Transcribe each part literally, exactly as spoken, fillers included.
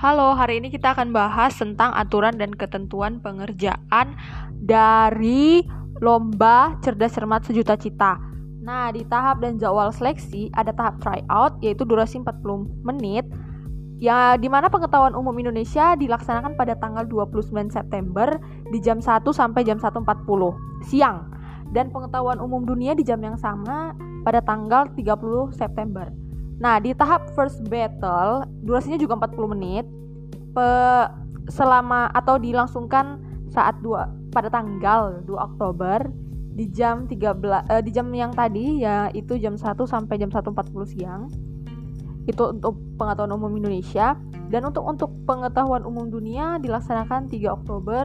Halo, hari ini kita akan bahas tentang aturan dan ketentuan pengerjaan dari Lomba Cerdas Cermat Sejuta Cita. Nah, di tahap dan jadwal seleksi ada tahap tryout, yaitu durasi empat puluh menit, ya, di mana pengetahuan umum Indonesia dilaksanakan pada tanggal dua puluh sembilan September di jam satu sampai jam satu empat puluh siang, dan pengetahuan umum dunia di jam yang sama pada tanggal tiga puluh September. Nah, di tahap first battle, durasinya juga empat puluh menit, pe, selama atau dilangsungkan saat dua pada tanggal dua Oktober di jam tiga belas eh, di jam yang tadi, yaitu jam satu sampai jam satu empat puluh siang. Itu untuk pengetahuan umum Indonesia, dan untuk untuk pengetahuan umum dunia dilaksanakan tiga Oktober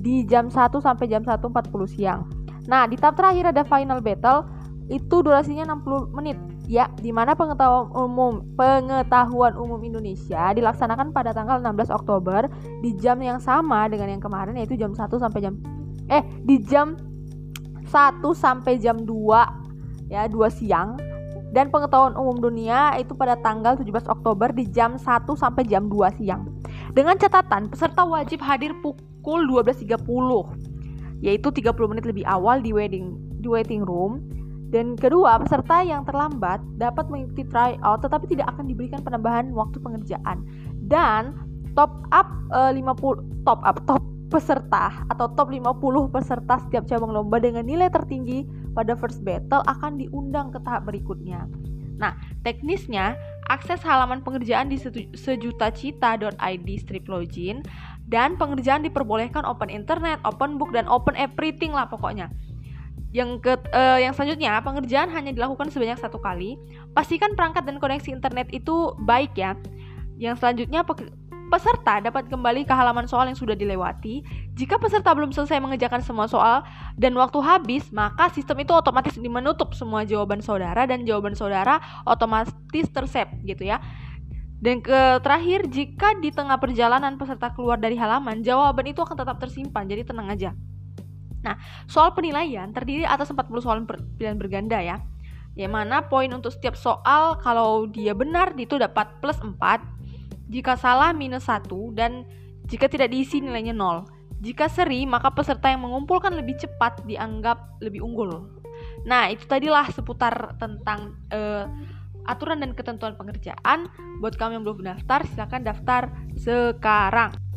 di jam satu sampai jam satu empat puluh siang. Nah, di tahap terakhir ada final battle, itu durasinya enam puluh menit. Ya, di mana pengetahuan umum pengetahuan umum Indonesia dilaksanakan pada tanggal enam belas Oktober di jam yang sama dengan yang kemarin, yaitu jam satu sampai jam eh di jam satu sampai jam dua ya, dua siang, dan pengetahuan umum dunia itu pada tanggal tujuh belas Oktober di jam satu sampai jam dua siang. Dengan catatan peserta wajib hadir pukul dua belas tiga puluh, yaitu tiga puluh menit lebih awal di waiting di waiting room. Dan kedua, peserta yang terlambat dapat mengikuti tryout tetapi tidak akan diberikan penambahan waktu pengerjaan. Dan top up e, lima puluh top up top peserta atau top lima puluh peserta setiap cabang lomba dengan nilai tertinggi pada first battle akan diundang ke tahap berikutnya. Nah, teknisnya akses halaman pengerjaan di sejutacita dot i d slash login, dan pengerjaan diperbolehkan open internet, open book, dan open everything lah pokoknya. Yang ke, uh, yang selanjutnya, pengerjaan hanya dilakukan sebanyak satu kali. Pastikan perangkat dan koneksi internet itu baik ya. Yang selanjutnya, pe- peserta dapat kembali ke halaman soal yang sudah dilewati. Jika peserta belum selesai mengerjakan semua soal dan waktu habis, maka sistem itu otomatis menutup semua jawaban saudara, dan jawaban saudara otomatis tersave gitu ya. Dan ke terakhir, jika di tengah perjalanan peserta keluar dari halaman, jawaban itu akan tetap tersimpan, jadi tenang aja. Nah, soal penilaian terdiri atas empat puluh soal pilihan berganda ya. Yang mana poin untuk setiap soal kalau dia benar itu dapat plus empat, jika salah minus satu, dan jika tidak diisi nilainya nol. Jika seri, maka peserta yang mengumpulkan lebih cepat dianggap lebih unggul. Nah, itu tadilah seputar tentang uh, aturan dan ketentuan pengerjaan. Buat kamu yang belum mendaftar, silakan daftar sekarang.